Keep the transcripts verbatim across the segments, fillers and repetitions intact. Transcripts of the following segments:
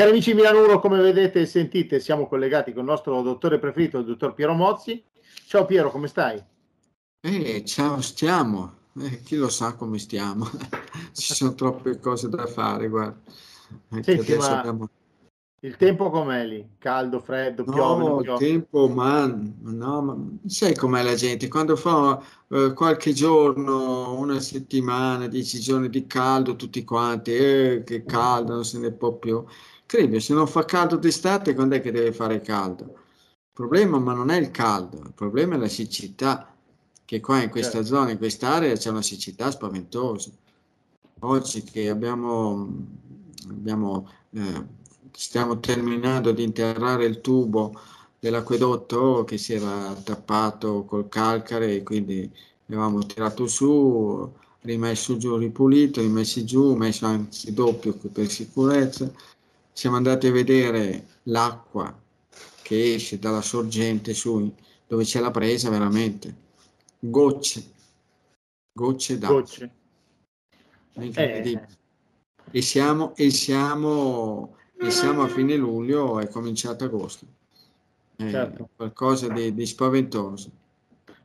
Cari amici Milano uno, come vedete e sentite, siamo collegati con il nostro dottore preferito, il dottor Piero Mozzi. Ciao Piero, come stai? Eh, ciao, stiamo. Eh, chi lo sa come stiamo? Ci sono troppe cose da fare, guarda. Anche senti, adesso abbiamo... il tempo com'è lì? Caldo, freddo, no, piove? No, il tempo, ma, no, ma sai com'è la gente? Quando fa eh, qualche giorno, una settimana, dieci giorni di caldo, tutti quanti, eh, che caldo, non se ne può più. Credo, se non fa caldo d'estate, quando è che deve fare caldo? Il problema ma non è il caldo, il problema è la siccità, che qua in questa certo. zona, in quest'area, c'è una siccità spaventosa. Oggi che abbiamo, abbiamo eh, stiamo terminando di interrare il tubo dell'acquedotto che si era tappato col calcare, quindi l'avevamo tirato su, rimesso giù, ripulito, rimesso giù, messo anche doppio per sicurezza. Siamo andati a vedere l'acqua che esce dalla sorgente su, dove c'è la presa veramente, gocce, gocce d'acqua. Gocce. Eh. E, siamo, e, siamo, e siamo a fine luglio, è cominciato agosto. È certo. Qualcosa di, di spaventoso.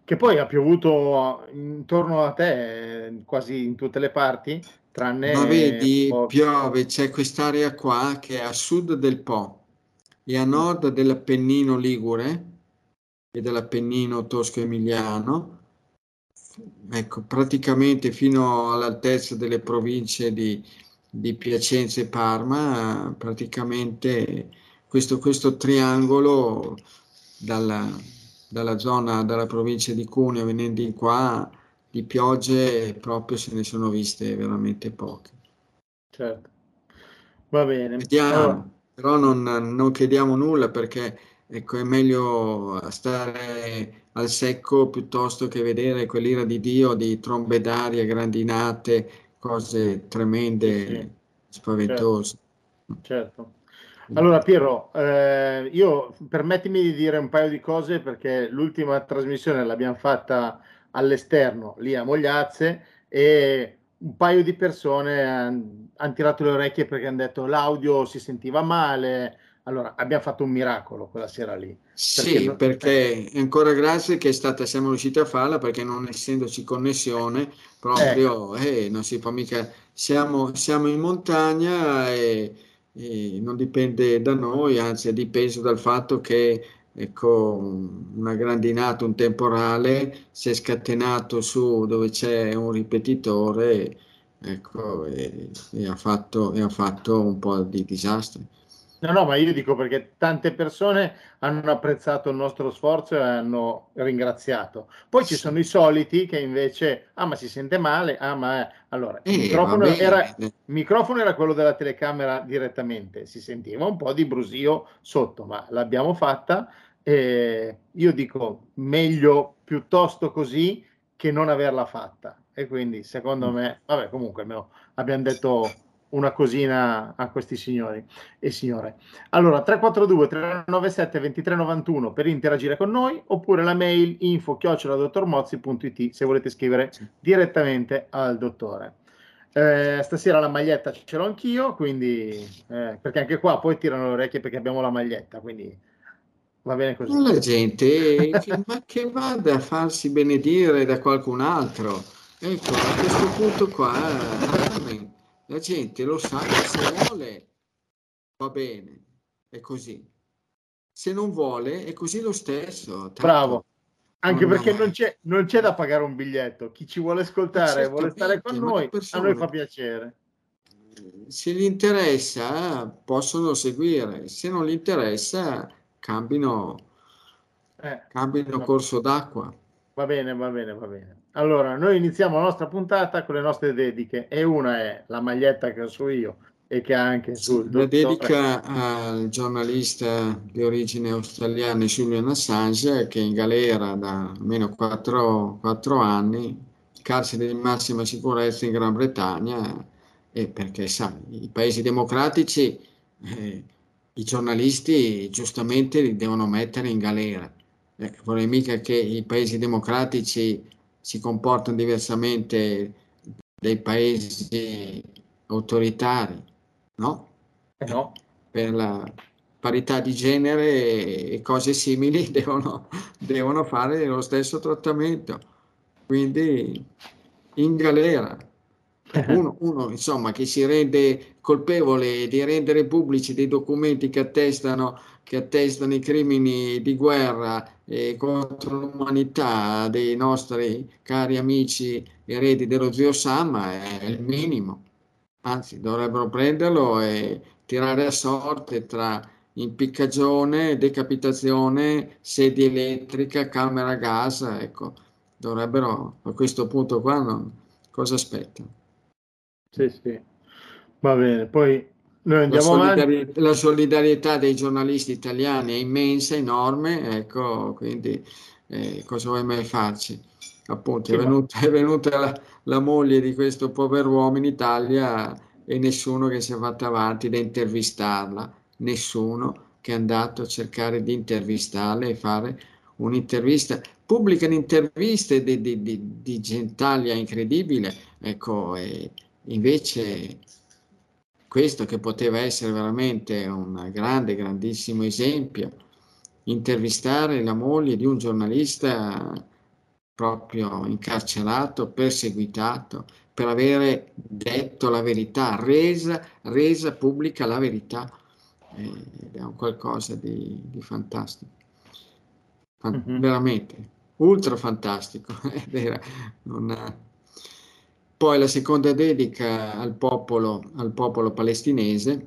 Che poi ha piovuto intorno a te, quasi in tutte le parti. Tranne ma vedi, Po. Piove, c'è quest'area qua che è a sud del Po e a nord dell'Appennino Ligure e dell'Appennino Tosco-Emiliano, ecco, praticamente fino all'altezza delle province di, di Piacenza e Parma, praticamente questo, questo triangolo dalla, dalla zona, dalla provincia di Cuneo, venendo in qua, di piogge proprio se ne sono viste veramente poche. Certo, va bene. Vediamo, allora. Però non, non chiediamo nulla perché ecco, è meglio stare al secco piuttosto che vedere quell'ira di Dio di trombe d'aria, grandinate, cose tremende, sì, spaventose. Certo. certo. Allora Piero, eh, io permettimi di dire un paio di cose perché l'ultima trasmissione l'abbiamo fatta all'esterno, lì a Mogliazze, e un paio di persone hanno han tirato le orecchie perché hanno detto l'audio si sentiva male. Allora, abbiamo fatto un miracolo quella sera lì. Sì, perché, non... perché ancora grazie che è stata, siamo riusciti a farla, perché non essendoci connessione, proprio eh. Eh, non si fa mica... Siamo, siamo in montagna e, e non dipende da noi, anzi è dipeso dal fatto che ecco, una grandinata, un temporale si è scatenato su dove c'è un ripetitore, ecco, e, e, ha fatto, e ha fatto un po' di disastri. No, no, ma io dico perché tante persone hanno apprezzato il nostro sforzo e hanno ringraziato. Poi ci sono i soliti che invece, ah ma si sente male, ah ma... Allora, il eh, microfono, era, microfono era quello della telecamera direttamente, si sentiva un po' di brusio sotto, ma l'abbiamo fatta. E io dico meglio piuttosto così che non averla fatta. E quindi secondo me, vabbè comunque almeno abbiamo detto... una cosina a questi signori e signore. Allora, tre quattro due, tre nove sette, due tre nove uno per interagire con noi, oppure la mail info chiocciola dottor mozzi punto it se volete scrivere direttamente al dottore. Eh, stasera la maglietta ce l'ho anch'io, quindi eh, perché anche qua poi tirano le orecchie perché abbiamo la maglietta, quindi va bene così. La gente, ma che vada a farsi benedire da qualcun altro. Ecco, a questo punto qua... veramente. La gente lo sa che se vuole va bene, è così. Se non vuole è così lo stesso. Bravo, anche non perché non c'è, non c'è da pagare un biglietto. Chi ci vuole ascoltare e vuole stare con noi, persone, a noi fa piacere. Se gli interessa possono seguire, se non gli interessa cambino, eh, cambino corso d'acqua. Va bene, va bene, va bene. Allora, noi iniziamo la nostra puntata con le nostre dediche e una è la maglietta che ho su io e che ha anche sul dottore. La dedica al giornalista di origine australiana Julian Assange, che è in galera da almeno quattro anni, carcere di massima sicurezza in Gran Bretagna, e perché sai, i paesi democratici, eh, i giornalisti giustamente li devono mettere in galera. Eh, vorrei mica che i paesi democratici si comportano diversamente dai paesi autoritari, no? Eh no. per la parità di genere e cose simili devono, devono fare lo stesso trattamento, quindi in galera. Uno, uno insomma che si rende colpevole di rendere pubblici dei documenti che attestano, che attestano i crimini di guerra e contro l'umanità dei nostri cari amici eredi dello zio Sam è il minimo, anzi dovrebbero prenderlo e tirare a sorte tra impiccagione, decapitazione, sedia elettrica, camera a gas, ecco, dovrebbero a questo punto qua non, cosa aspettano? Sì, sì, va bene, poi noi andiamo la avanti. La solidarietà dei giornalisti italiani è immensa, enorme, ecco, quindi eh, cosa vuoi mai farci? Appunto sì, è venuta, è venuta la, la moglie di questo povero uomo in Italia e nessuno che si è fatto avanti da intervistarla, nessuno che è andato a cercare di intervistarla e fare un'intervista. Pubblicano interviste di, di, di, di gentaglia incredibile, ecco, e invece questo che poteva essere veramente un grande, grandissimo esempio, intervistare la moglie di un giornalista proprio incarcerato, perseguitato, per avere detto la verità, resa, resa pubblica la verità, ed è un qualcosa di, di fantastico, Fan- mm-hmm. veramente, ultra fantastico, ed era una... Poi la seconda dedica al popolo, al popolo palestinese,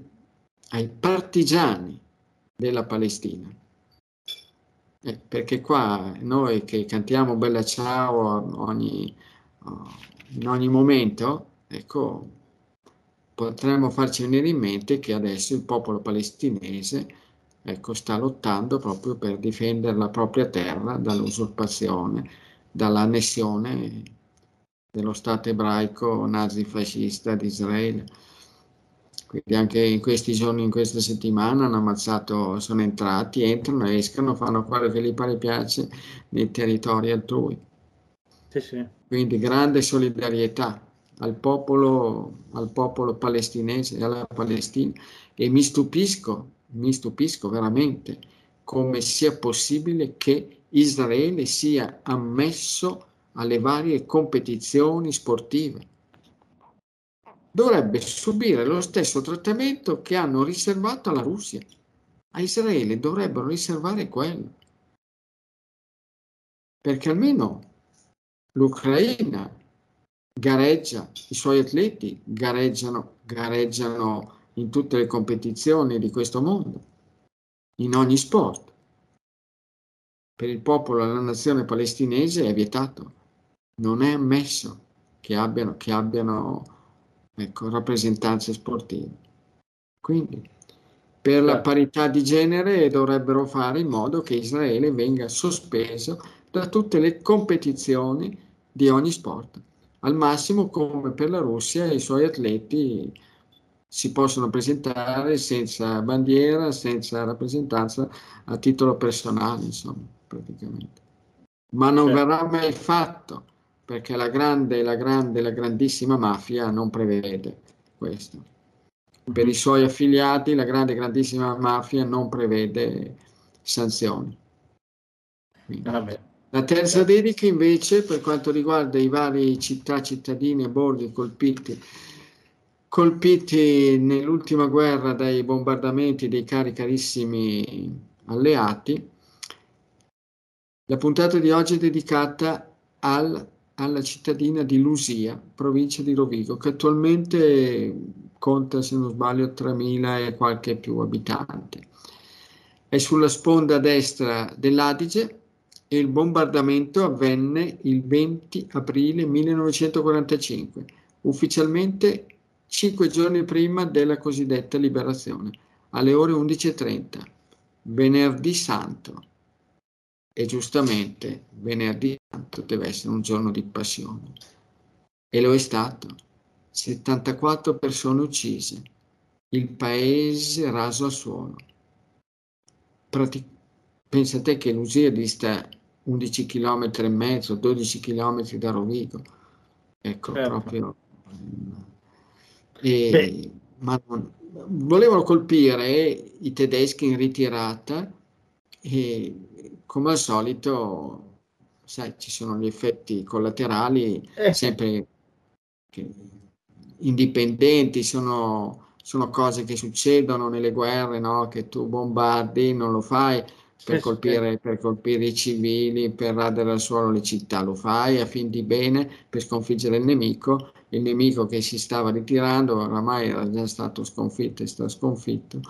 ai partigiani della Palestina. Eh, perché qua noi che cantiamo Bella Ciao ogni, in ogni momento, ecco, potremmo farci venire in mente che adesso il popolo palestinese, ecco, sta lottando proprio per difendere la propria terra dall'usurpazione, dall'annessione dello Stato ebraico nazifascista di Israele. Quindi anche in questi giorni, in questa settimana, hanno ammazzato, sono entrati, entrano, escono, fanno quello che gli pare piace nei territori altrui. Sì, sì. Quindi grande solidarietà al popolo, al popolo palestinese e alla Palestina. E mi stupisco, mi stupisco veramente come sia possibile che Israele sia ammesso alle varie competizioni sportive. Dovrebbe subire lo stesso trattamento che hanno riservato alla Russia. A Israele dovrebbero riservare quello. Perché almeno l'Ucraina gareggia, i suoi atleti gareggiano, gareggiano in tutte le competizioni di questo mondo, in ogni sport. Per il popolo e la nazione palestinese è vietato. Non è ammesso che abbiano, che abbiano ecco, rappresentanze sportive. Quindi per la parità di genere dovrebbero fare in modo che Israele venga sospeso da tutte le competizioni di ogni sport. Al massimo, come per la Russia, i suoi atleti si possono presentare senza bandiera, senza rappresentanza a titolo personale, insomma, praticamente. Ma non certo. verrà mai fatto. Perché la grande, la grande, la grandissima mafia non prevede questo. Per i suoi affiliati la grande, grandissima mafia non prevede sanzioni. Quindi, la terza dedica invece, per quanto riguarda i vari città, cittadini e borghi colpiti, colpiti nell'ultima guerra dai bombardamenti dei cari carissimi alleati, la puntata di oggi è dedicata al alla cittadina di Lusia, provincia di Rovigo, che attualmente conta, se non sbaglio, tremila e qualche più abitanti. È sulla sponda destra dell'Adige e il bombardamento avvenne il venti aprile millenovecentoquarantacinque, ufficialmente cinque giorni prima della cosiddetta liberazione, alle ore undici e trenta, venerdì santo. E giustamente venerdì santo deve essere un giorno di passione. E lo è stato. settantaquattro persone uccise. Il paese raso al suolo. Pratic- Pensa te che Lusia dista undici chilometri e mezzo, dodici chilometri da Rovigo. Ecco, certo. proprio... E, ma non, volevano colpire i tedeschi in ritirata e, come al solito, sai, ci sono gli effetti collaterali eh. sempre che, indipendenti, sono, sono cose che succedono nelle guerre, no? Che tu bombardi, non lo fai per colpire, per colpire i civili, per radere al suolo le città, lo fai a fin di bene per sconfiggere il nemico, il nemico che si stava ritirando, oramai era già stato sconfitto e sta sconfitto.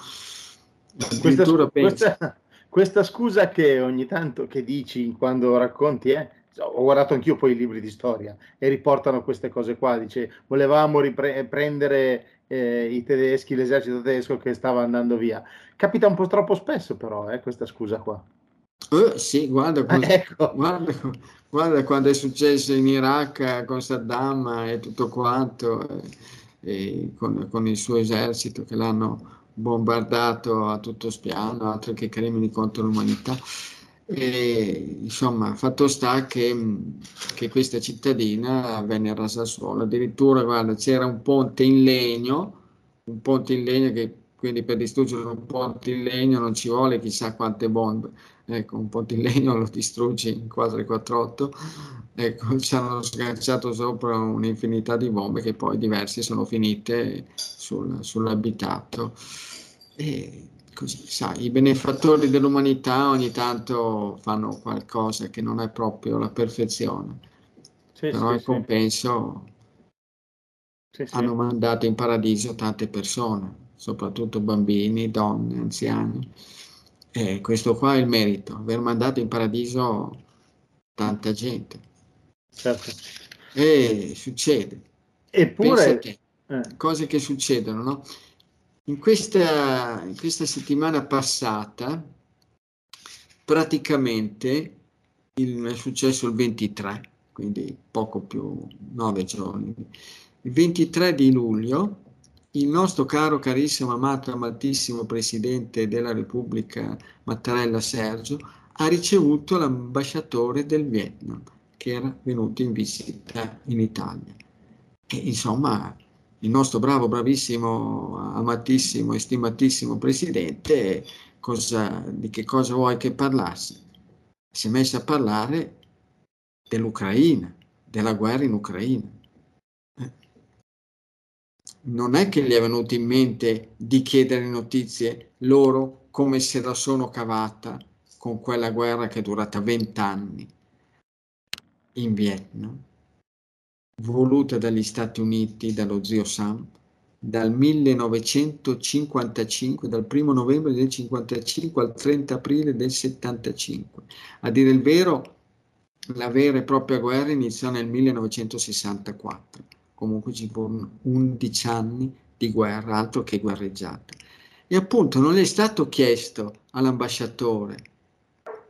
Addirittura questa, questa, questa scusa che ogni tanto che dici quando racconti è, ho guardato anch'io poi i libri di storia e riportano queste cose qua, dice volevamo riprendere eh, i tedeschi, l'esercito tedesco che stava andando via, capita un po' troppo spesso però eh, questa scusa qua. Eh, sì, guarda, quando, ah, ecco. guarda, guarda quando è successo in Iraq con Saddam e tutto quanto eh, e con, con il suo esercito che l'hanno bombardato a tutto spiano, altro che crimini contro l'umanità. E, insomma, fatto sta che, che questa cittadina venne rasa al suolo. Addirittura, guarda, c'era un ponte in legno, un ponte in legno che quindi per distruggere un ponte in legno non ci vuole chissà quante bombe. Ecco, un ponte in legno lo distrugge in quattro quattro otto. Ecco, ci hanno sganciato sopra un'infinità di bombe che poi diverse sono finite sul, sull'abitato. E, così, sai, i benefattori dell'umanità ogni tanto fanno qualcosa che non è proprio la perfezione, sì, però sì, in compenso sì, sì. hanno mandato in paradiso tante persone, soprattutto bambini, donne, anziani, e questo qua è il merito, aver mandato in paradiso tanta gente, certo. E succede, eppure che, eh. cose che succedono, no? In questa, in questa settimana passata, praticamente il, è successo il ventitré, quindi poco più nove giorni. Il ventitré di luglio, il nostro caro, carissimo, amato, amatissimo Presidente della Repubblica, Mattarella Sergio, ha ricevuto l'ambasciatore del Vietnam, che era venuto in visita in Italia. E insomma... il nostro bravo, bravissimo, amatissimo e stimatissimo presidente, cosa, di che cosa vuoi che parlassi? Si è messo a parlare dell'Ucraina, della guerra in Ucraina. Non è che gli è venuto in mente di chiedere notizie loro come se la sono cavata con quella guerra che è durata vent'anni in Vietnam, voluta dagli Stati Uniti, dallo zio Sam, dal millenovecentocinquantacinque, dal primo novembre del cinquantacinque al trenta aprile del settantacinque. A dire il vero, la vera e propria guerra iniziò nel millenovecentosessantaquattro. Comunque ci furono undici anni di guerra, altro che guerreggiata. E appunto non è stato chiesto all'ambasciatore,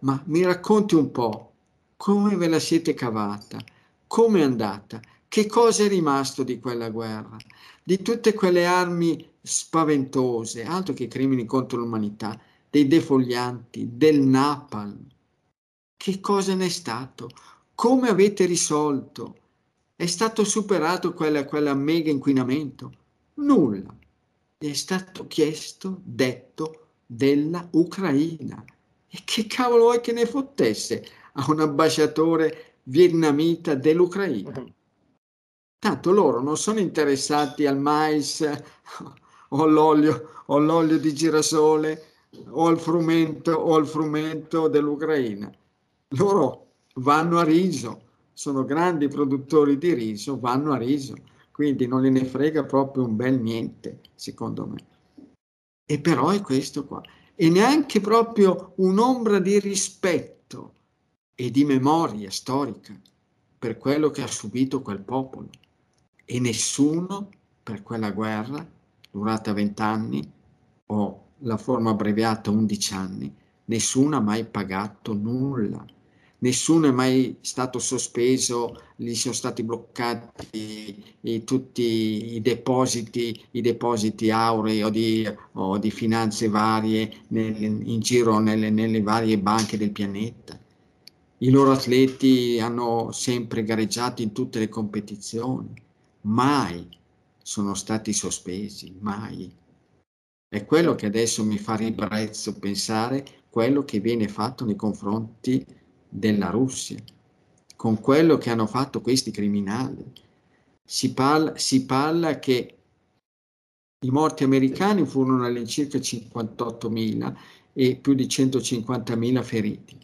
ma mi racconti un po' come ve la siete cavata, come è andata, che cosa è rimasto di quella guerra, di tutte quelle armi spaventose, altro che crimini contro l'umanità, dei defoglianti, del napalm, che cosa ne è stato, come avete risolto, è stato superato quella, quella mega inquinamento, nulla, è stato chiesto, detto, della Ucraina, e che cavolo vuoi che ne fottesse a un ambasciatore vietnamita dell'Ucraina? Tanto loro non sono interessati al mais o all'olio o all'olio di girasole o al frumento o al frumento dell'Ucraina. Loro vanno a riso, sono grandi produttori di riso, vanno a riso, quindi non gliene frega proprio un bel niente, secondo me. E però è questo qua, e neanche proprio un'ombra di rispetto e di memoria storica per quello che ha subito quel popolo, e nessuno per quella guerra durata vent'anni o la forma abbreviata undici anni, nessuno ha mai pagato nulla, nessuno è mai stato sospeso, gli sono stati bloccati i, tutti i depositi, i depositi aurei o di, o di finanze varie nel, in giro nelle, nelle varie banche del pianeta. I loro atleti hanno sempre gareggiato in tutte le competizioni, mai sono stati sospesi, mai. È quello che adesso mi fa ribrezzo pensare quello che viene fatto nei confronti della Russia, con quello che hanno fatto questi criminali. Si parla, si parla che i morti americani furono all'incirca cinquantottomila e più di centocinquantamila feriti.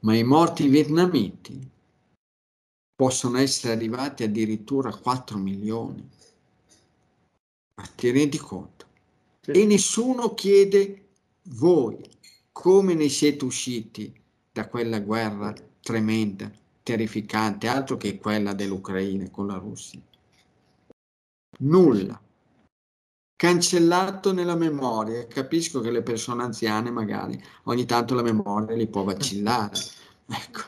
Ma i morti vietnamiti possono essere arrivati addirittura a quattro milioni. Ma ti rendi conto? Sì. E nessuno chiede voi come ne siete usciti da quella guerra tremenda, terrificante, altro che quella dell'Ucraina con la Russia. Nulla. Cancellato nella memoria. Capisco che le persone anziane magari ogni tanto la memoria li può vacillare, ecco,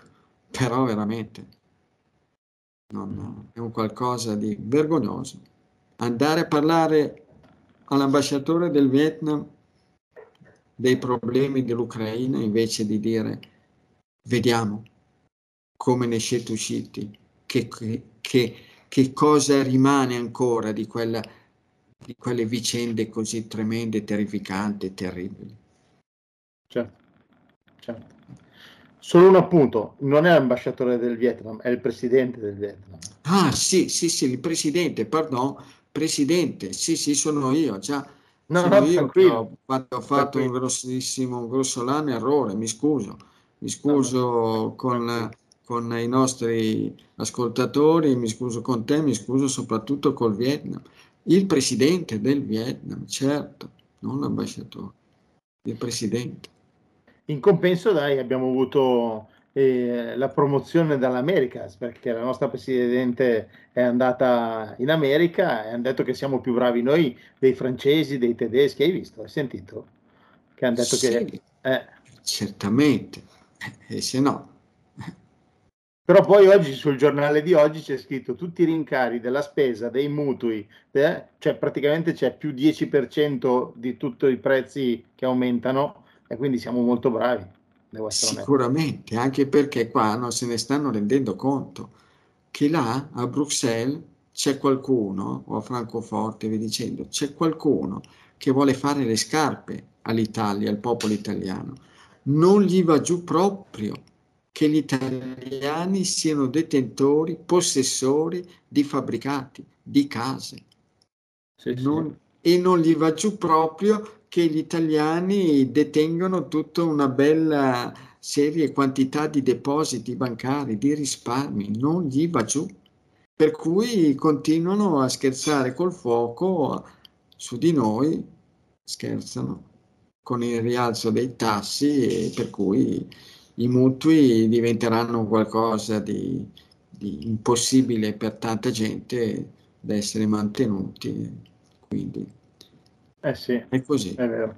però veramente no, no, è un qualcosa di vergognoso. Andare a parlare all'ambasciatore del Vietnam dei problemi dell'Ucraina invece di dire vediamo come ne siete usciti, che, che, che cosa rimane ancora di quella, di quelle vicende così tremende, terrificanti e terribili. Certo, certo. Solo un appunto, non è l'ambasciatore del Vietnam, è il presidente del Vietnam. Ah sì, sì, sì, il presidente, pardon, presidente, sì, sì, sono io, già. No, sono no, io che ho fatto, ho fatto un grossissimo, un grossolano errore, mi scuso, mi scuso no, con... con i nostri ascoltatori, mi scuso con te, mi scuso soprattutto col Vietnam. Il presidente del Vietnam, certo, non l'ambasciatore, il presidente. In compenso, dai, abbiamo avuto eh, la promozione dall'America, perché la nostra presidente è andata in America e hanno detto che siamo più bravi noi dei francesi, dei tedeschi. Hai visto, hai sentito? Che hanno detto sì, che... Eh. Certamente, e se no... Però poi oggi sul giornale di oggi c'è scritto tutti i rincari della spesa, dei mutui, eh? Cioè praticamente c'è più dieci per cento di tutti i prezzi che aumentano e quindi siamo molto bravi. Devo essere sicuramente, onesto. Anche perché qua non se ne stanno rendendo conto che là a Bruxelles c'è qualcuno, o a Francoforte vi dicendo, c'è qualcuno che vuole fare le scarpe all'Italia, al popolo italiano. Non gli va giù proprio che gli italiani siano detentori, possessori di fabbricati, di case. Sì, non, sì. E non gli va giù proprio che gli italiani detengano tutta una bella serie quantità di depositi bancari, di risparmi, non gli va giù. Per cui continuano a scherzare col fuoco su di noi, scherzano con il rialzo dei tassi e per cui... I mutui diventeranno qualcosa di, di impossibile per tanta gente da essere mantenuti, quindi eh sì, è così. È vero.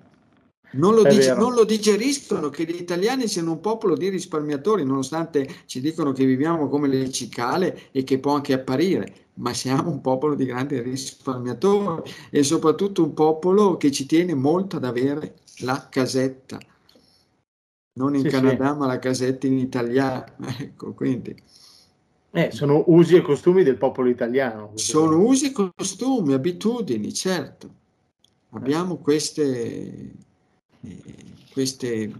Non, lo è dice, vero. Non lo digeriscono che gli italiani siano un popolo di risparmiatori, nonostante ci dicono che viviamo come le cicale e che può anche apparire, ma siamo un popolo di grandi risparmiatori e soprattutto un popolo che ci tiene molto ad avere la casetta. Non in sì, Canada, sì. Ma la casetta in Italia, ecco, quindi. Eh, sono usi e costumi del popolo italiano. Sono usi e costumi, abitudini, certo. Abbiamo queste, eh, queste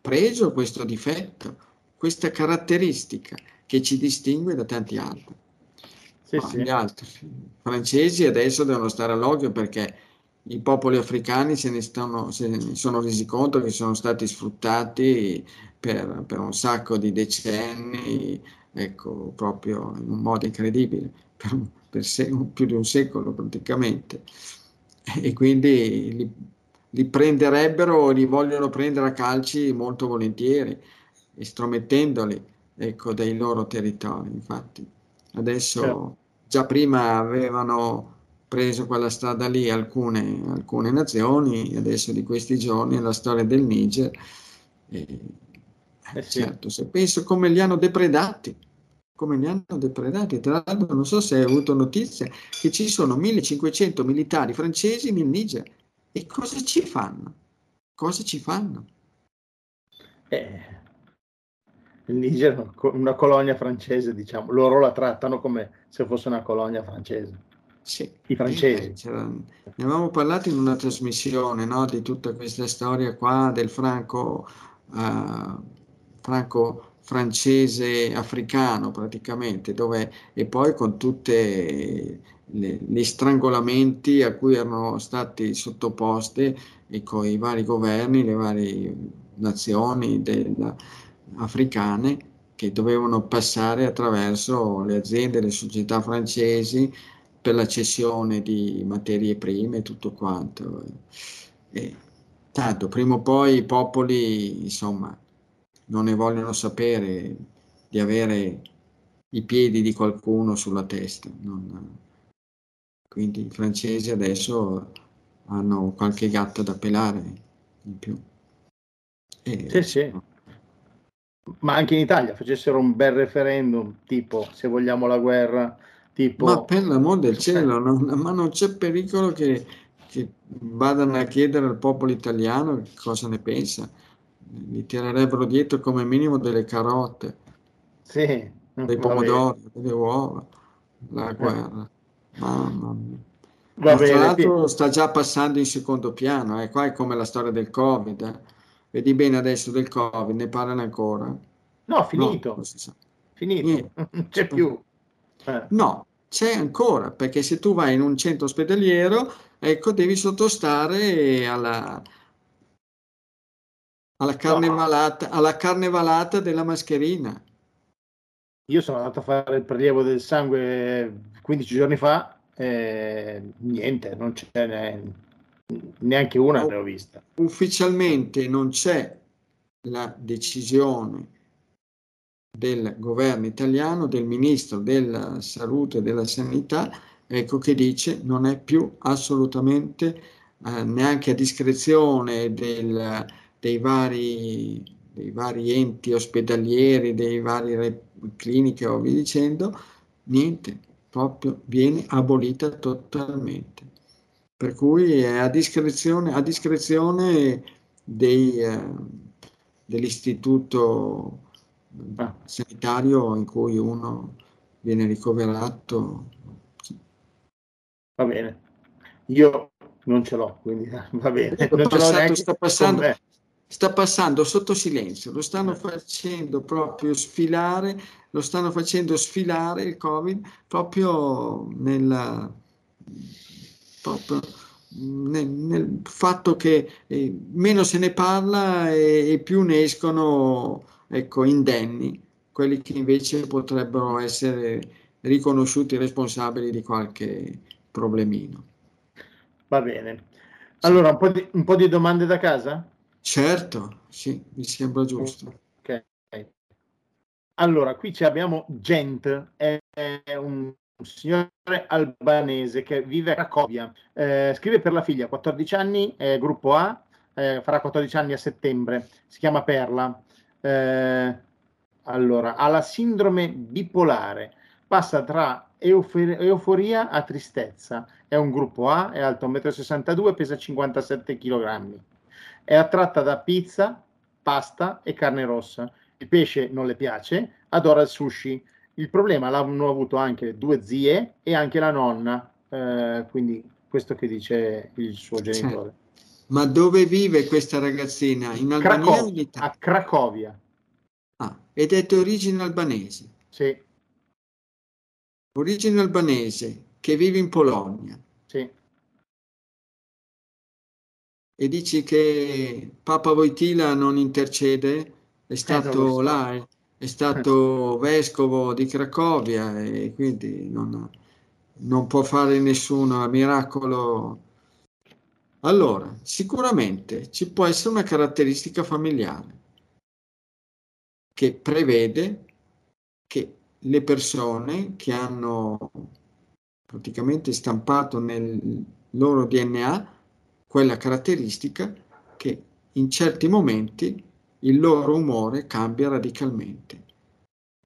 preso questo difetto, questa caratteristica che ci distingue da tanti altri. Sì, Ma sì. Gli altri francesi adesso devono stare all'occhio perché i popoli africani se ne, stanno, se ne sono resi conto che sono stati sfruttati per, per un sacco di decenni, ecco, proprio in un modo incredibile, per, per se, più di un secolo praticamente, e quindi li, li prenderebbero, li vogliono prendere a calci molto volentieri, estromettendoli, ecco, dai loro territori. Infatti adesso già prima avevano... preso quella strada lì alcune, alcune nazioni, adesso di questi giorni la storia del Niger, eh, eh sì. Certo, se penso come li hanno depredati, come li hanno depredati, tra l'altro non so se hai avuto notizia che ci sono millecinquecento militari francesi nel Niger, e cosa ci fanno? Cosa ci fanno? Eh, il Niger è una colonia francese, diciamo, loro la trattano come se fosse una colonia francese. Sì, i francesi. Eh, ne avevamo parlato in una trasmissione, no, di tutta questa storia qua del franco, eh, franco francese africano praticamente, dove, e poi con tutte le, gli strangolamenti a cui erano stati sottoposti e con i vari governi, le varie nazioni della, africane, che dovevano passare attraverso le aziende, le società francesi per la cessione di materie prime e tutto quanto. E, tanto, prima o poi i popoli, insomma, non ne vogliono sapere di avere i piedi di qualcuno sulla testa. Non... Quindi i francesi adesso hanno qualche gatto da pelare in più. E... Sì, sì. Ma anche in Italia facessero un bel referendum, tipo se vogliamo la guerra, tipo... Ma per l'amor del cielo, non, ma non c'è pericolo che, che vadano a chiedere al popolo italiano cosa ne pensa. Li tirerebbero dietro come minimo delle carote, sì, dei pomodori, delle uova, la guerra. Mamma mia. Va bene, tra l'altro sta già passando in secondo piano, eh. Qua è come la storia del Covid, eh. Vedi bene adesso del Covid, ne parlano ancora? No, finito, no, finito, niente. Non c'è più. Eh. No, c'è ancora, perché se tu vai in un centro ospedaliero, ecco, devi sottostare alla, alla, carnevalata, no. alla carnevalata della mascherina. Io sono andato a fare il prelievo del sangue quindici giorni fa, eh, niente, non c'è niente. Neanche una ne ho vista. Ufficialmente non c'è la decisione del governo italiano, del ministro della salute e della sanità, ecco, che dice non è più assolutamente eh, neanche a discrezione del, dei, vari, dei vari enti ospedalieri, dei vari re, cliniche o via dicendo, niente, proprio viene abolita totalmente. Per cui è a discrezione, a discrezione dei, eh, dell'istituto sanitario in cui uno viene ricoverato. Va bene, io non ce l'ho, quindi va bene. Non passato, ce l'ho neanche, sta, passando, sta passando sotto silenzio, lo stanno facendo proprio sfilare, lo stanno facendo sfilare il Covid proprio nella... Proprio nel, nel fatto che eh, meno se ne parla e, e più ne escono, ecco, indenni quelli che invece potrebbero essere riconosciuti responsabili di qualche problemino. Va bene. Allora, un po' di, un po' di domande da casa? Certo, sì, mi sembra giusto. Ok. Allora, qui ci abbiamo Gent, è, è un... un signore albanese che vive a Cracovia, eh, scrive per la figlia, quattordici anni, eh, gruppo A, eh, farà quattordici anni a settembre, si chiama Perla, eh, allora, ha la sindrome bipolare, passa tra eufor- euforia a tristezza, è un gruppo A, è alto uno virgola sessantadue metri, pesa cinquantasette chilogrammi, è attratta da pizza, pasta e carne rossa, il pesce non le piace, adora il sushi. Il problema l'hanno avuto anche due zie e anche la nonna, eh, quindi questo che dice il suo genitore. Cioè, ma dove vive questa ragazzina? In Albania Cracovia, o in Italia? A Cracovia. Ah, ed è di origine albanese? Sì. Origine albanese, che vive in Polonia? Sì. E dici che Papa Wojtyla non intercede? È stato eh, là... È stato vescovo di Cracovia e quindi non, non può fare nessun miracolo. Allora, sicuramente ci può essere una caratteristica familiare che prevede che le persone che hanno praticamente stampato nel loro D N A quella caratteristica che in certi momenti il loro umore cambia radicalmente.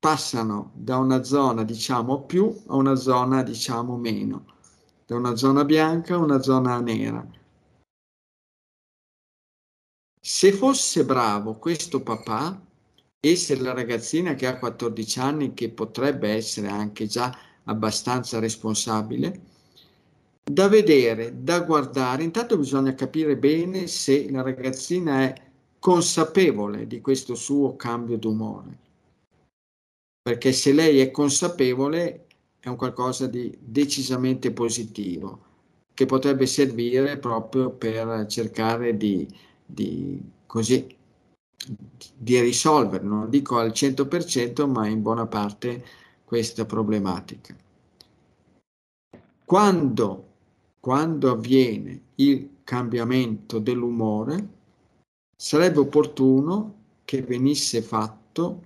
Passano da una zona, diciamo, più a una zona, diciamo, meno. Da una zona bianca a una zona nera. Se fosse bravo questo papà e se la ragazzina che ha quattordici anni, che potrebbe essere anche già abbastanza responsabile, da vedere, da guardare. Intanto bisogna capire bene se la ragazzina è consapevole di questo suo cambio d'umore, perché se lei è consapevole è un qualcosa di decisamente positivo, che potrebbe servire proprio per cercare di, di, così, di risolvere, non dico al cento per cento, ma in buona parte questa problematica. Quando, quando avviene il cambiamento dell'umore, sarebbe opportuno che venisse fatto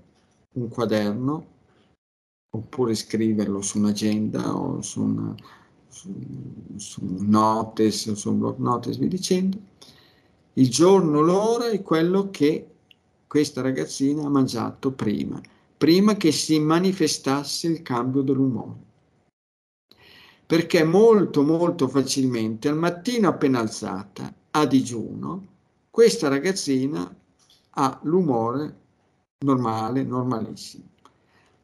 un quaderno, oppure scriverlo su un'agenda o su una, su, su notice, su un block notice, vi dicendo, il giorno, l'ora è quello che questa ragazzina ha mangiato prima, prima che si manifestasse il cambio dell'umore. Perché molto molto facilmente, al mattino appena alzata, a digiuno, questa ragazzina ha l'umore normale, normalissimo.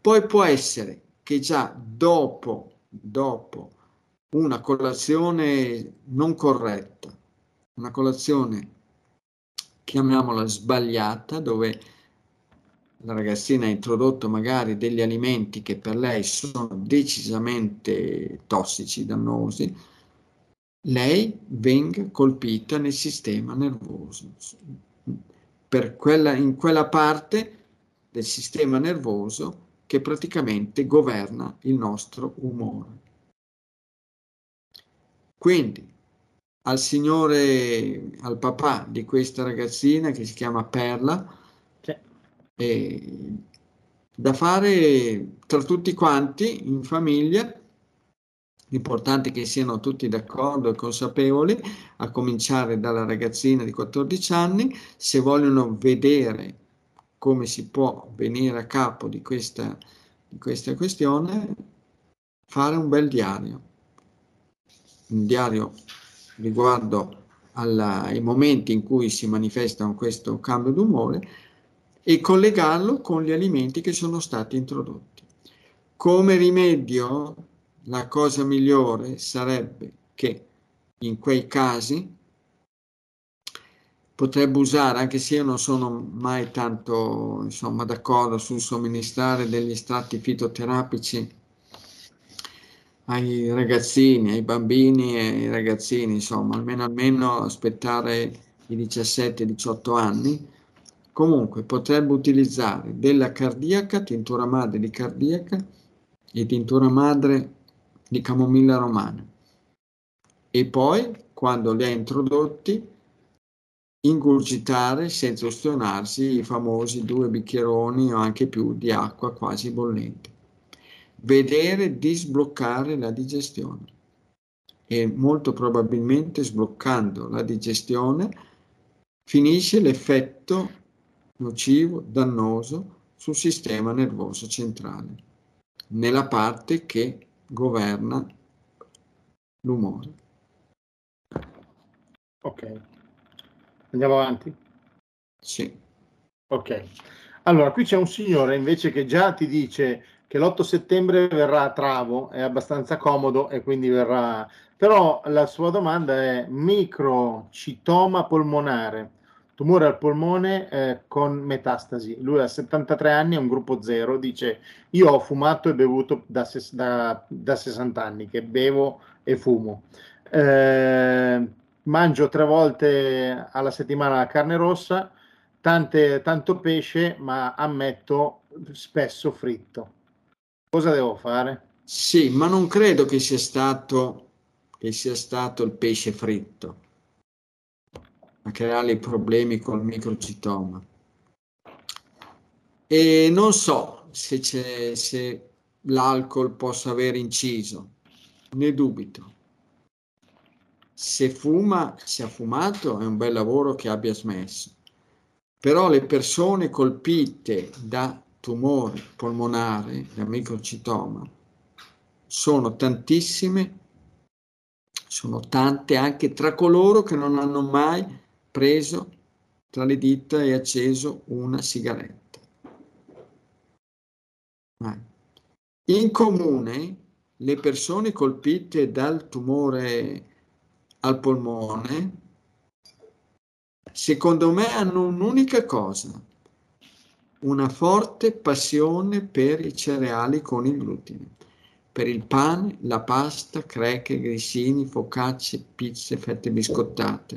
Poi può essere che già dopo, dopo una colazione non corretta, una colazione, chiamiamola sbagliata, dove la ragazzina ha introdotto magari degli alimenti che per lei sono decisamente tossici, dannosi, lei venga colpita nel sistema nervoso. Per quella, in quella parte del sistema nervoso che praticamente governa il nostro umore. Quindi, al signore, al papà di questa ragazzina che si chiama Perla, e da fare tra tutti quanti in famiglia, l'importante è che siano tutti d'accordo e consapevoli, a cominciare dalla ragazzina di quattordici anni, se vogliono vedere come si può venire a capo di questa, di questa questione, fare un bel diario, un diario riguardo alla, ai momenti in cui si manifesta questo cambio d'umore, e collegarlo con gli alimenti che sono stati introdotti. Come rimedio, la cosa migliore sarebbe che in quei casi potrebbe usare, anche se io non sono mai tanto insomma d'accordo sul somministrare degli estratti fitoterapici ai ragazzini, ai bambini e ai ragazzini, insomma, almeno almeno aspettare i diciassette diciotto anni. Comunque potrebbe utilizzare della cardiaca, tintura madre di cardiaca e tintura madre di camomilla romana. E poi, quando li ha introdotti, ingurgitare senza ustionarsi i famosi due bicchieroni o anche più di acqua quasi bollente. Vedere di sbloccare la digestione. E molto probabilmente sbloccando la digestione finisce l'effetto nocivo, dannoso sul sistema nervoso centrale, nella parte che governa l'umore. Ok, andiamo avanti? Sì. Ok, allora qui c'è un signore invece che già ti dice che l'otto settembre verrà a Travo, è abbastanza comodo e quindi verrà, però la sua domanda è microcitoma polmonare. Tumore al polmone eh, con metastasi. Lui ha settantatré anni, è un gruppo zero, dice io ho fumato e bevuto da, da, da sessanta anni, che bevo e fumo. Eh, mangio tre volte alla settimana la carne rossa, tante, tanto pesce, ma ammetto spesso fritto. Cosa devo fare? Sì, ma non credo che sia stato, che sia stato il pesce fritto a creare i problemi col microcitoma. E non so se, c'è, se l'alcol possa aver inciso, ne dubito. Se fuma, se ha fumato, è un bel lavoro che abbia smesso. Però le persone colpite da tumore polmonare, da microcitoma, sono tantissime, sono tante anche tra coloro che non hanno mai preso tra le dita e acceso una sigaretta. In comune le persone colpite dal tumore al polmone, secondo me, hanno un'unica cosa, una forte passione per i cereali con il glutine, per il pane, la pasta, cracker, grissini, focacce, pizze, fette biscottate,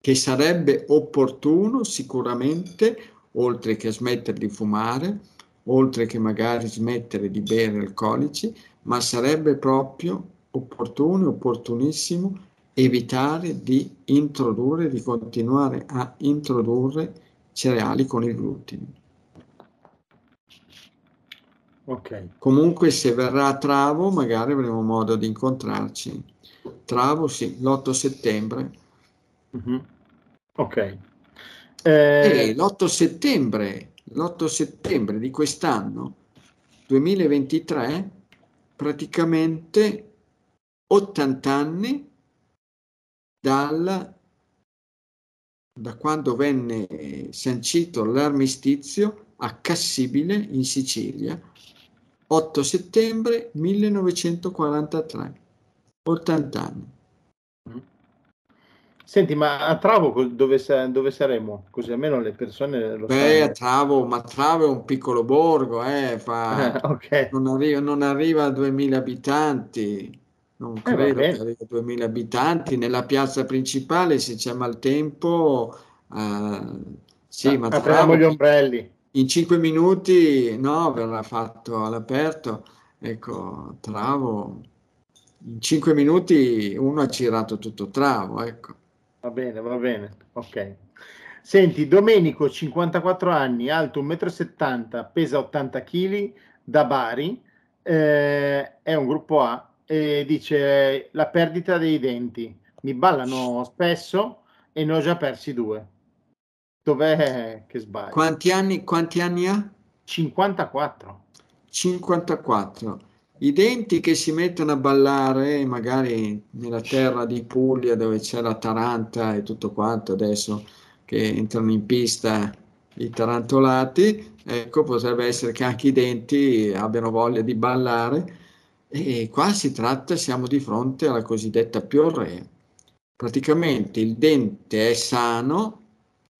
che sarebbe opportuno sicuramente, oltre che smettere di fumare, oltre che magari smettere di bere alcolici, ma sarebbe proprio opportuno, opportunissimo evitare di introdurre, di continuare a introdurre cereali con il glutine. Okay. Comunque se verrà a Travo magari avremo modo di incontrarci. Travo sì, l'otto settembre. Mm-hmm. Ok. Eh... l'otto settembre, l'otto settembre di quest'anno, duemilaventitré, praticamente ottanta anni Dal, da quando venne sancito l'armistizio a Cassibile in Sicilia, otto settembre millenovecentoquarantatré, ottanta anni. Senti, ma a Travo dove, dove saremo? Così almeno le persone lo Beh, sanno. A Travo, ma Travo è un piccolo borgo, eh, fa, okay. non, arriva, non arriva a duemila abitanti. Non credo eh, che arrivi a duemila abitanti. Nella piazza principale, se c'è maltempo, uh, sì, ah, ma apriamo gli ombrelli. In cinque minuti, no, verrà fatto all'aperto. Ecco, Travo. In cinque minuti uno ha girato tutto Travo, ecco. Va bene, va bene, ok. Senti, Domenico, cinquantaquattro anni, alto un metro e settanta, pesa ottanta chili, da Bari, eh, è un gruppo A. E dice la perdita dei denti, mi ballano spesso e ne ho già persi due. Dov'è che sbaglio? Quanti anni, quanti anni ha? cinquantaquattro. cinquantaquattro. I denti che si mettono a ballare magari nella terra di Puglia dove c'è la taranta e tutto quanto, adesso che entrano in pista i tarantolati, ecco, potrebbe essere che anche i denti abbiano voglia di ballare. E qua si tratta, siamo di fronte alla cosiddetta piorrea. Praticamente il dente è sano,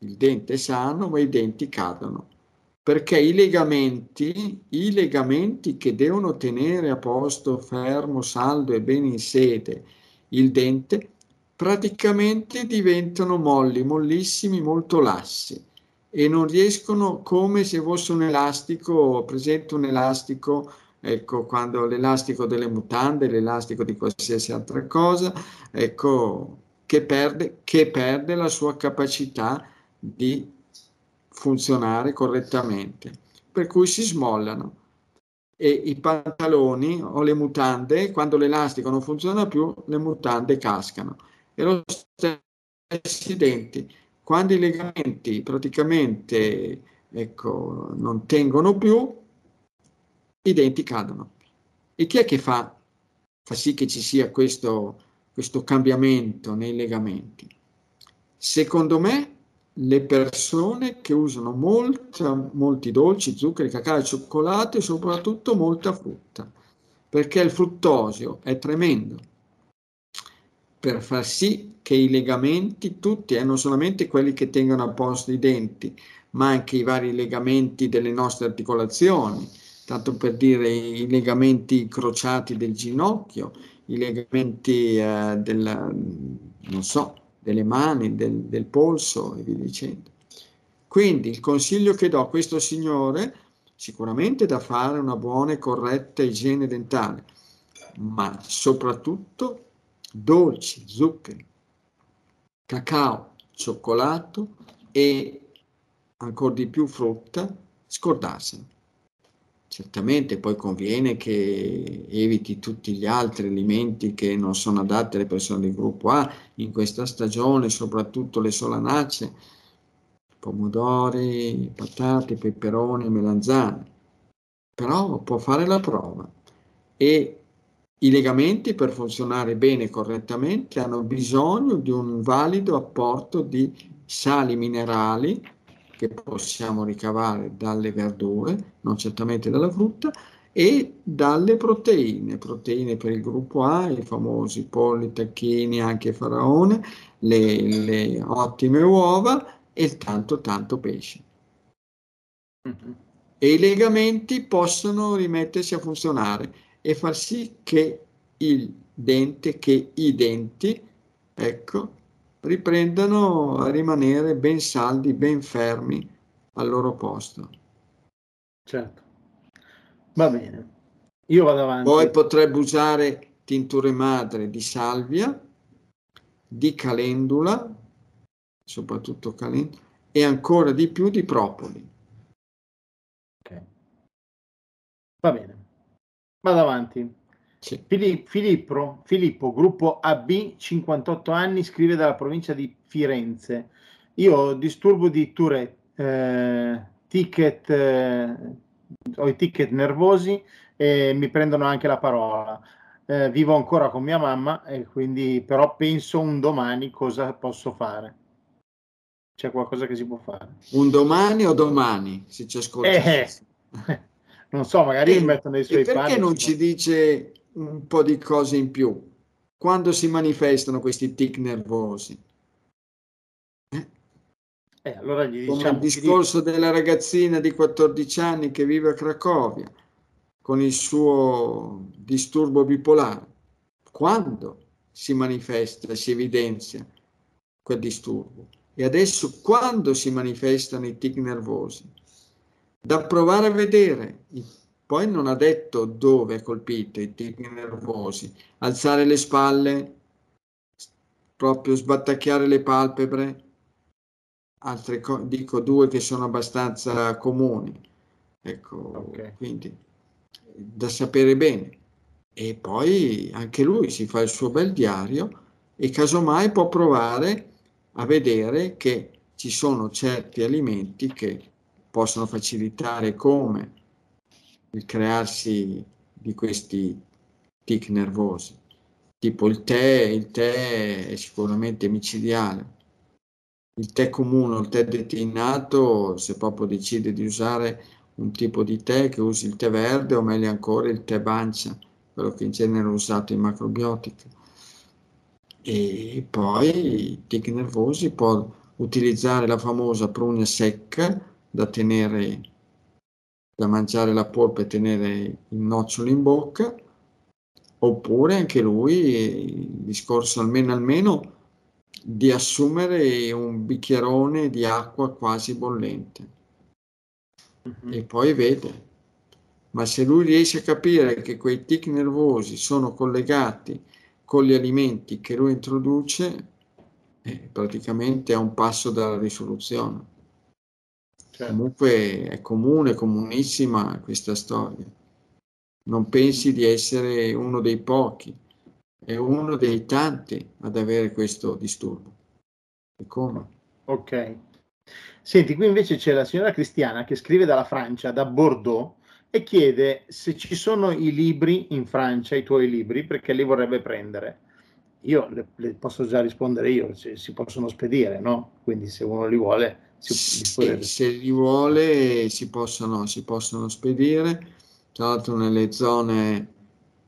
il dente è sano, ma i denti cadono. Perché i legamenti, i legamenti che devono tenere a posto, fermo, saldo e bene in sede il dente, praticamente diventano molli, mollissimi, molto lassi e non riescono, come se fosse un elastico, presente un elastico. Ecco, quando l'elastico delle mutande, l'elastico di qualsiasi altra cosa, ecco, che perde, che perde la sua capacità di funzionare correttamente, per cui si smollano. E i pantaloni o le mutande, quando l'elastico non funziona più, le mutande cascano. E lo stesso i denti, quando i legamenti praticamente, ecco, non tengono più, i denti cadono. E chi è che fa, fa sì che ci sia questo, questo cambiamento nei legamenti? Secondo me le persone che usano molta, molti dolci, zuccheri, cacao, cioccolato e soprattutto molta frutta, perché il fruttosio è tremendo per far sì che i legamenti tutti, e eh, non solamente quelli che tengono a posto i denti, ma anche i vari legamenti delle nostre articolazioni, tanto per dire i legamenti crociati del ginocchio, i legamenti eh, della, non so, delle mani, del, del polso e via dicendo. Quindi il consiglio che do a questo signore, sicuramente da fare una buona e corretta igiene dentale, ma soprattutto dolci, zuccheri, cacao, cioccolato e ancora di più frutta, scordarsene. Certamente poi conviene che eviti tutti gli altri alimenti che non sono adatti alle persone del gruppo A in questa stagione, soprattutto le solanacee, pomodori, patate, peperoni, melanzane, però può fare la prova. E i legamenti per funzionare bene e correttamente hanno bisogno di un valido apporto di sali minerali che possiamo ricavare dalle verdure, non certamente dalla frutta, e dalle proteine, proteine per il gruppo A, i famosi polli, tacchini, anche faraone, le, le ottime uova e tanto tanto pesce. Mm-hmm. E i legamenti possono rimettersi a funzionare e far sì che il dente, che i denti, ecco, riprendano a rimanere ben saldi, ben fermi al loro posto. Certo, va bene, io vado avanti. Poi potrebbe usare tinture madre di salvia, di calendula, soprattutto calendula, e ancora di più di propoli. Ok, va bene, vado avanti. Sì. Filippo, Filippo, gruppo A B, cinquantotto anni, scrive dalla provincia di Firenze. Io ho disturbo di Tourette, eh, ticket, eh, ho i ticket nervosi e mi prendono anche la parola. Eh, vivo ancora con mia mamma e quindi però penso un domani cosa posso fare. C'è qualcosa che si può fare? Un domani o domani, se ci ascolta. Eh, non so, magari e, mi metto nei suoi panni. Perché panni, non ci dice un po' di cose in più quando si manifestano questi tic nervosi? Eh? Eh, allora gli diciamo, come il discorso dico. della ragazzina di quattordici anni che vive a Cracovia con il suo disturbo bipolare. Quando si manifesta, si evidenzia quel disturbo? E adesso quando si manifestano i tic nervosi? Da provare a vedere. Poi non ha detto dove colpite i tic nervosi, alzare le spalle, proprio sbattacchiare le palpebre, altre cose, dico due che sono abbastanza comuni, ecco, okay. Quindi da sapere bene. E poi anche lui si fa il suo bel diario e casomai può provare a vedere che ci sono certi alimenti che possono facilitare come il crearsi di questi tic nervosi, tipo il tè. Il tè è sicuramente micidiale, il tè comune, il tè detinnato, se proprio decide di usare un tipo di tè, che usi il tè verde o meglio ancora il tè bancia, quello che in genere è usato in macrobiotica. E poi i tic nervosi può utilizzare la famosa prugna secca da tenere, da mangiare la polpa e tenere il nocciolo in bocca, oppure anche lui, il discorso almeno almeno di assumere un bicchierone di acqua quasi bollente. Mm-hmm. E poi vede. Ma se lui riesce a capire che quei tic nervosi sono collegati con gli alimenti che lui introduce, eh, praticamente è un passo dalla risoluzione. Certo. Comunque è comune, comunissima questa storia. Non pensi di essere uno dei pochi, è uno dei tanti ad avere questo disturbo. E come? Ok. Senti, qui invece c'è la signora Cristiana che scrive dalla Francia, da Bordeaux, e chiede se ci sono i libri in Francia, i tuoi libri, perché li vorrebbe prendere. Io le, le posso già rispondere io, cioè, si possono spedire, no? Quindi se uno li vuole... Se, se li vuole si possono, si possono spedire, tra l'altro nelle zone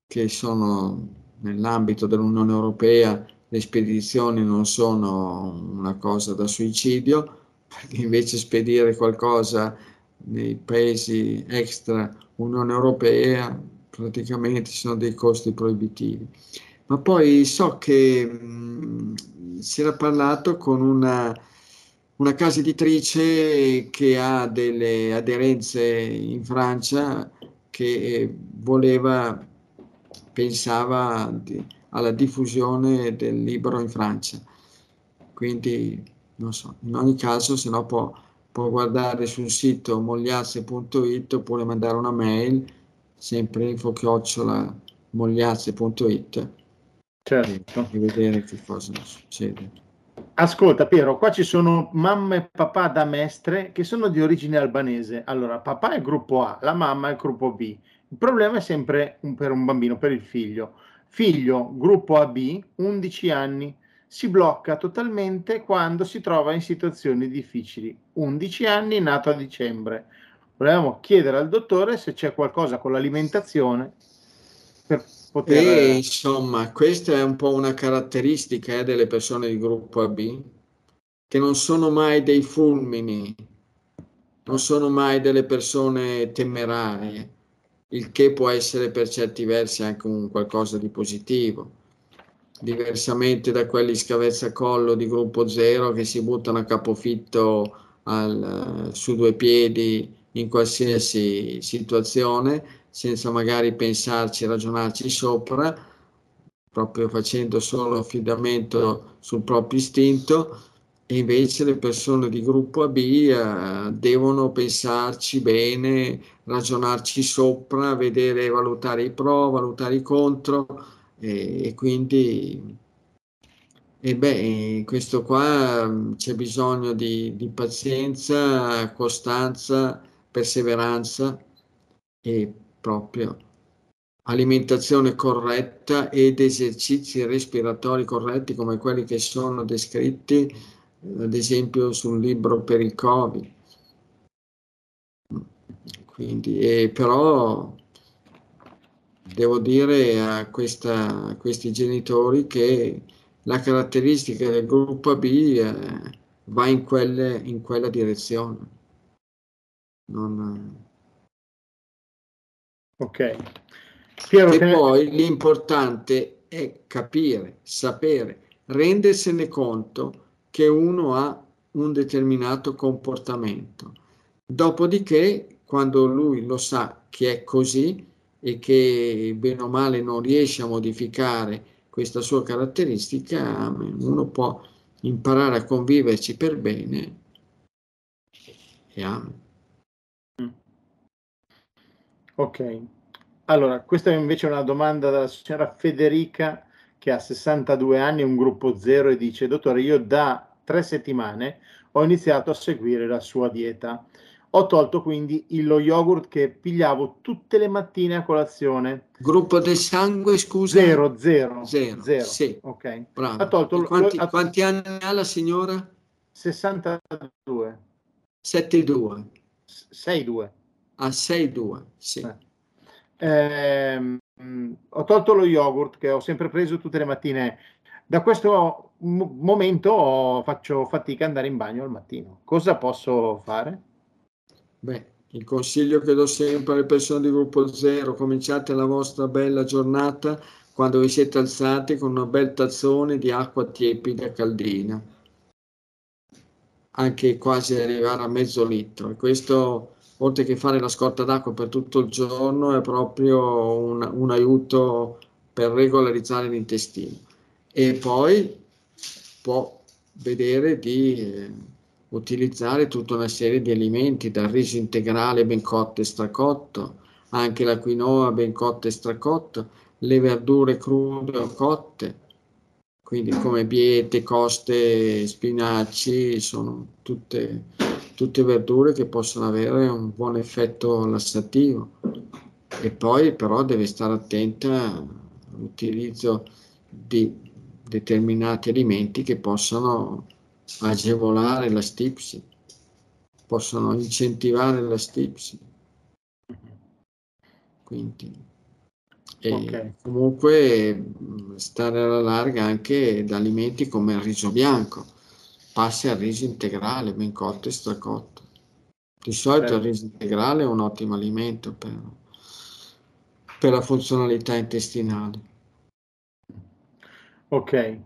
che sono nell'ambito dell'Unione Europea le spedizioni non sono una cosa da suicidio, perché invece spedire qualcosa nei paesi extra Unione Europea praticamente sono dei costi proibitivi. Ma poi so che mh, si era parlato con una Una casa editrice che ha delle aderenze in Francia, che voleva, pensava di, alla diffusione del libro in Francia. Quindi, non so, in ogni caso, se no può, può guardare sul sito mogliazze punto it oppure mandare una mail, sempre info chiocciola mogliazze punto it. Certo. E vedere che cosa succede. Ascolta Piero, qua ci sono mamma e papà da Mestre che sono di origine albanese. Allora, papà è gruppo A, la mamma è gruppo B. Il problema è sempre un, per un bambino, per il figlio. Figlio, gruppo A B, undici anni, si blocca totalmente quando si trova in situazioni difficili. undici anni, nato a dicembre. Volevamo chiedere al dottore se c'è qualcosa con l'alimentazione per poter... E, insomma, questa è un po' una caratteristica eh, delle persone di gruppo A B, che non sono mai dei fulmini, non sono mai delle persone temerarie, il che può essere per certi versi anche un qualcosa di positivo. Diversamente da quelli scavezzacollo di gruppo zero che si buttano a capofitto al, su due piedi in qualsiasi situazione senza magari pensarci, ragionarci sopra, proprio facendo solo affidamento sul proprio istinto, e invece le persone di gruppo A B eh, devono pensarci bene, ragionarci sopra, vedere, valutare i pro, valutare i contro. E, e quindi e beh, questo qua c'è bisogno di, di pazienza, costanza, perseveranza e proprio alimentazione corretta ed esercizi respiratori corretti come quelli che sono descritti ad esempio sul libro per il Covid. Quindi e però devo dire a, questa, a questi genitori che la caratteristica del gruppo A B eh, va in, quelle, in quella direzione. Non... Ok. Piero, e te... poi l'importante è capire, sapere, rendersene conto che uno ha un determinato comportamento. Dopodiché, quando lui lo sa che è così, e che bene o male non riesce a modificare questa sua caratteristica, uno può imparare a conviverci per bene e ama. Ok, allora questa è invece una domanda della signora Federica che ha sessantadue anni, un gruppo zero, e dice: dottore, io da tre settimane ho iniziato a seguire la sua dieta. Ho tolto quindi lo yogurt che pigliavo tutte le mattine a colazione. Gruppo del sangue, scusa? Zero, zero. Zero, zero. Sì. Ok. Bravo. Ha tolto quanti, lo, ha... quanti anni ha la signora? sessantadue. settantadue. settantadue. Ah, sessantadue, sì. Eh. Ehm, ho tolto lo yogurt che ho sempre preso tutte le mattine. Da questo m- momento faccio fatica ad andare in bagno al mattino. Cosa posso fare? Beh, il consiglio che do sempre alle persone di gruppo zero: cominciate la vostra bella giornata quando vi siete alzati con una bel tazzone di acqua tiepida caldina, anche quasi arrivare a mezzo litro. E questo, oltre che fare la scorta d'acqua per tutto il giorno, è proprio un, un aiuto per regolarizzare l'intestino. E poi può vedere di... Eh, utilizzare tutta una serie di alimenti, dal riso integrale ben cotto e stracotto, anche la quinoa ben cotta e stracotto, le verdure crude o cotte, quindi come biete, coste, spinaci, sono tutte, tutte verdure che possono avere un buon effetto lassativo. E poi però deve stare attenta all'utilizzo di determinati alimenti che possono agevolare la stipsi, possono incentivare la stipsi. Quindi e okay. Comunque stare alla larga anche da alimenti come il riso bianco, passi al riso integrale ben cotto e stracotto. Di solito il riso integrale è un ottimo alimento per, per la funzionalità intestinale. Ok.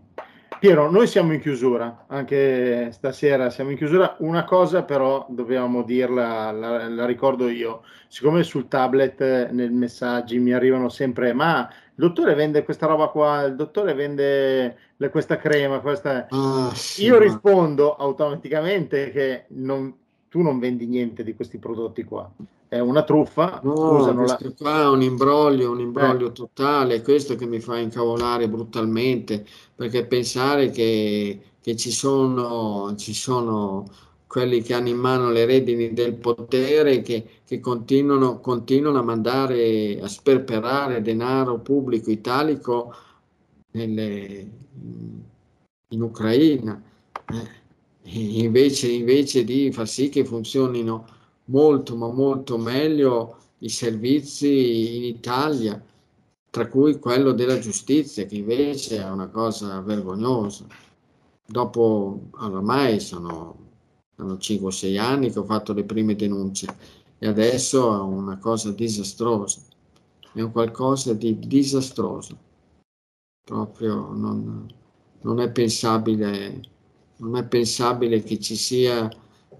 Piero, noi siamo in chiusura, anche stasera siamo in chiusura. Una cosa però dovevamo dirla, la, la ricordo io, siccome sul tablet nei messaggi mi arrivano sempre: ma il dottore vende questa roba qua, il dottore vende le, questa crema, questa... Ah, sì, io ma... rispondo automaticamente che non, tu non vendi niente di questi prodotti qua. È una truffa. No, usano questo la... qua è un imbroglio, un imbroglio eh. totale. È questo che mi fa incavolare brutalmente, perché pensare che, che ci sono, ci sono quelli che hanno in mano le redini del potere, che, che continuano, continuano a mandare, a sperperare denaro pubblico italico nelle, in Ucraina, eh, invece, invece di far sì che funzionino molto ma molto meglio i servizi in Italia, tra cui quello della giustizia, che invece è una cosa vergognosa. Dopo, ormai sono, sono cinque o sei anni che ho fatto le prime denunce e adesso è una cosa disastrosa, è un qualcosa di disastroso, proprio non, non è pensabile, non è pensabile che ci sia,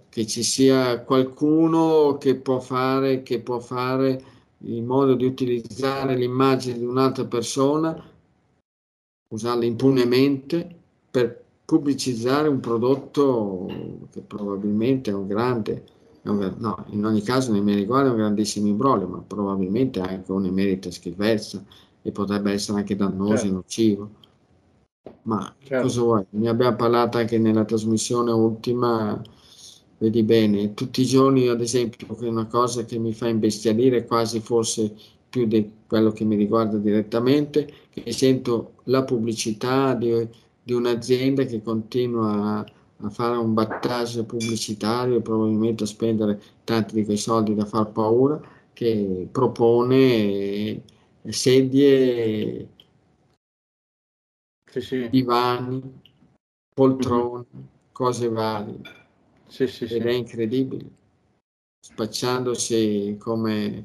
che ci sia qualcuno che può fare, che può fare in modo di utilizzare l'immagine di un'altra persona, usarla impunemente per pubblicizzare un prodotto che probabilmente è un grande, è un, no, in ogni caso nei miei riguardi è un grandissimo imbroglio, ma probabilmente anche un'emerita schifezza e potrebbe essere anche dannoso, certo, e nocivo. Ma certo, cosa vuoi? Ne abbiamo parlato anche nella trasmissione ultima, vedi bene, tutti i giorni ad esempio, che è una cosa che mi fa imbestialire quasi forse più di quello che mi riguarda direttamente, che sento la pubblicità di... di un'azienda che continua a, a fare un battage pubblicitario e probabilmente a spendere tanti di quei soldi da far paura, che propone sedie, sì, sì, divani, poltrone, mm-hmm, cose varie, sì, sì, ed sì, è incredibile, spacciandosi come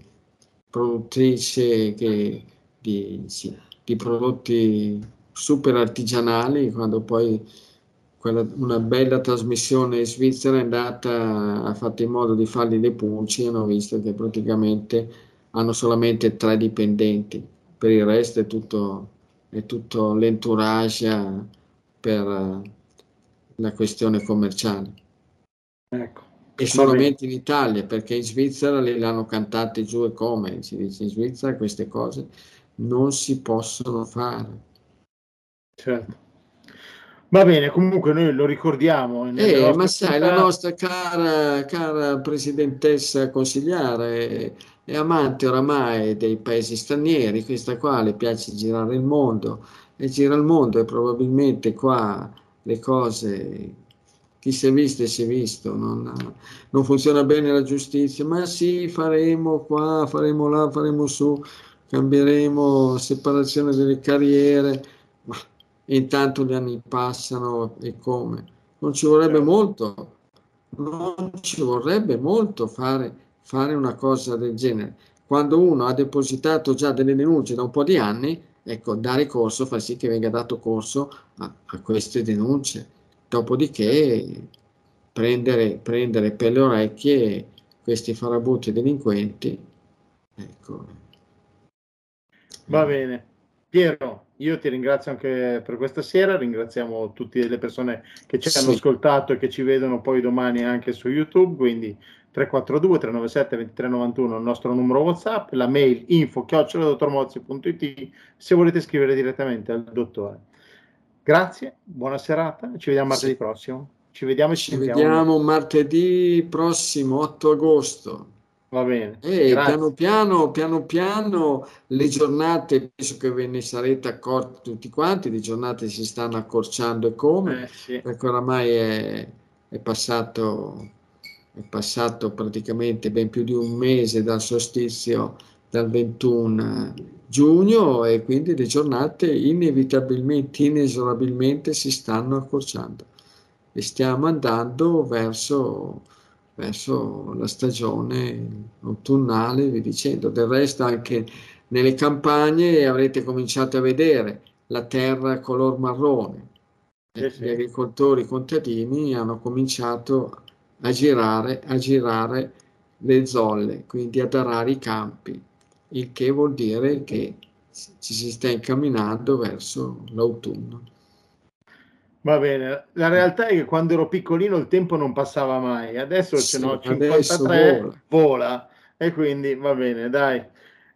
produttrice che, di, sì, di prodotti super artigianali, quando poi quella, una bella trasmissione in Svizzera è andata, ha fatto in modo di fargli le pulci e hanno visto che praticamente hanno solamente tre dipendenti, per il resto è tutto, è tutto l'entourage per la questione commerciale, ecco. E solamente in Italia, perché in Svizzera le l'hanno cantate giù e come, si dice in Svizzera queste cose non si possono fare. Certo. Va bene, comunque noi lo ricordiamo. Eh, ma sai, città... la nostra cara, cara presidentessa consigliare è, è amante oramai dei paesi stranieri, questa qua le piace girare il mondo, e gira il mondo e probabilmente qua le cose, chi si è visto e si è visto, non, non funziona bene la giustizia, ma sì, faremo qua, faremo là, faremo su, cambieremo, separazione delle carriere, ma intanto gli anni passano e come? Non ci vorrebbe molto, non ci vorrebbe molto fare, fare una cosa del genere. Quando uno ha depositato già delle denunce da un po' di anni, ecco, dare corso, far sì che venga dato corso a, a queste denunce. Dopodiché prendere, prendere per le orecchie questi farabutti delinquenti. Ecco. Va bene. Piero, io ti ringrazio anche per questa sera, ringraziamo tutte le persone che ci sì. hanno ascoltato e che ci vedono poi domani anche su YouTube, quindi tre quattro due tre nove sette due tre nove uno il nostro numero WhatsApp, la mail info chiocciola dottor mozzi punto it se volete scrivere direttamente al dottore. Grazie, buona serata, ci vediamo martedì sì. prossimo. Ci vediamo e ci, ci vediamo martedì prossimo, otto agosto. Va bene. E piano piano, piano piano le giornate, penso che ve ne sarete accorti tutti quanti, le giornate si stanno accorciando e come, eh, sì. perché oramai è, è, passato, è passato praticamente ben più di un mese dal solstizio, dal ventuno giugno, e quindi le giornate inevitabilmente, inesorabilmente si stanno accorciando e stiamo andando verso... verso la stagione autunnale, vi dicendo. Del resto anche nelle campagne avrete cominciato a vedere la terra color marrone, eh sì. gli agricoltori contadini hanno cominciato a girare, a girare le zolle, quindi ad arare i campi, il che vuol dire che ci si sta incamminando verso l'autunno. Va bene, la realtà è che quando ero piccolino il tempo non passava mai, adesso sì, ce n'ho cinquantatré, vola. vola, e quindi va bene, dai,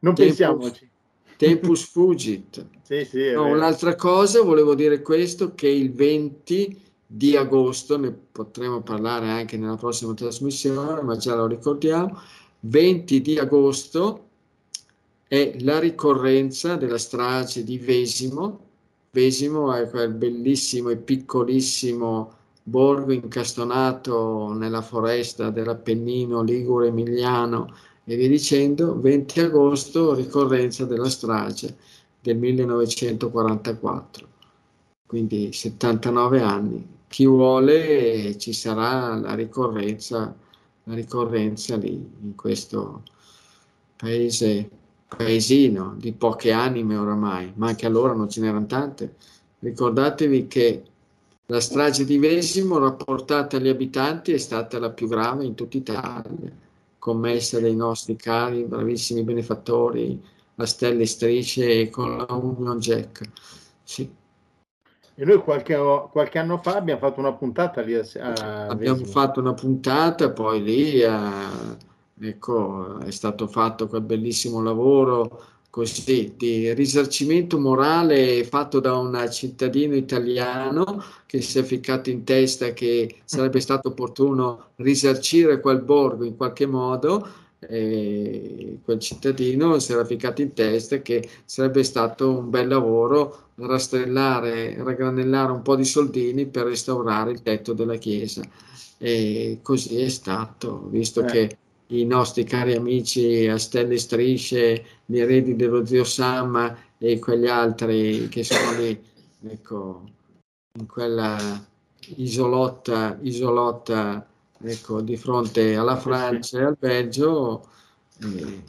non tempus, pensiamoci. Tempus fugit. Sì, sì, no, un'altra cosa, volevo dire questo, che il venti di agosto, ne potremo parlare anche nella prossima trasmissione, ma già lo ricordiamo, venti di agosto è la ricorrenza della strage di Vesimo, Vesimo è quel bellissimo e piccolissimo borgo incastonato nella foresta dell'Appennino Ligure Emiliano e via dicendo. Venti agosto, ricorrenza della strage del millenovecentoquarantaquattro, quindi settantanove anni. Chi vuole ci sarà la ricorrenza, la ricorrenza lì, in questo paese, paesino di poche anime oramai, ma anche allora non ce n'erano tante. Ricordatevi che la strage di Vesimo rapportata agli abitanti è stata la più grave in tutta Italia, commessa dai nostri cari, bravissimi benefattori, a stelle strisce e con la Union Jack. Sì. E noi qualche, qualche anno fa abbiamo fatto una puntata lì a, a abbiamo Vesimo. fatto una puntata poi lì a, ecco, è stato fatto quel bellissimo lavoro così di risarcimento morale fatto da un cittadino italiano che si è ficcato in testa che sarebbe stato opportuno risarcire quel borgo in qualche modo. E quel cittadino si era ficcato in testa che sarebbe stato un bel lavoro rastrellare, raggranellare un po' di soldini per restaurare il tetto della chiesa, e così è stato, visto eh. che i nostri cari amici a stelle strisce, gli eredi dello zio Sam e quegli altri che sono lì, ecco, in quella isolotta isolotta ecco, di fronte alla Francia e al Belgio, eh,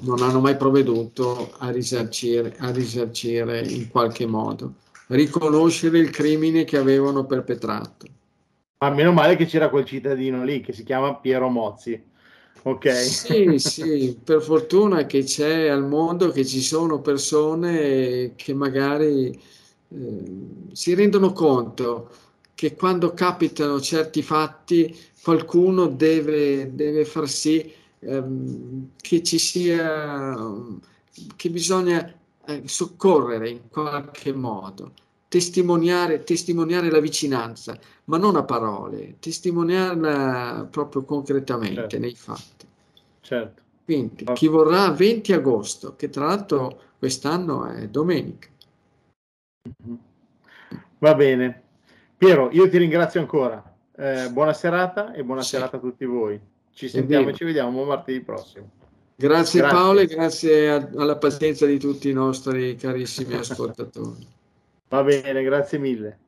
non hanno mai provveduto a risarcire, a risarcire in qualche modo, riconoscere il crimine che avevano perpetrato. Ma meno male che c'era quel cittadino lì che si chiama Piero Mozzi. Okay. Sì, sì, per fortuna che c'è al mondo, che ci sono persone che magari eh, si rendono conto che quando capitano certi fatti qualcuno deve, deve far sì ehm, che ci sia, che bisogna eh, soccorrere in qualche modo, testimoniare, testimoniare la vicinanza, ma non a parole, testimoniarla proprio concretamente, certo, nei fatti. Certo. Quindi chi vorrà, venti agosto, che tra l'altro quest'anno è domenica. Va bene. Piero, io ti ringrazio ancora, eh, buona serata e buona sì. serata a tutti voi. Ci sentiamo e ci vediamo martedì prossimo. Grazie, grazie. Paolo, e grazie a, alla pazienza di tutti i nostri carissimi ascoltatori. Va bene, grazie mille.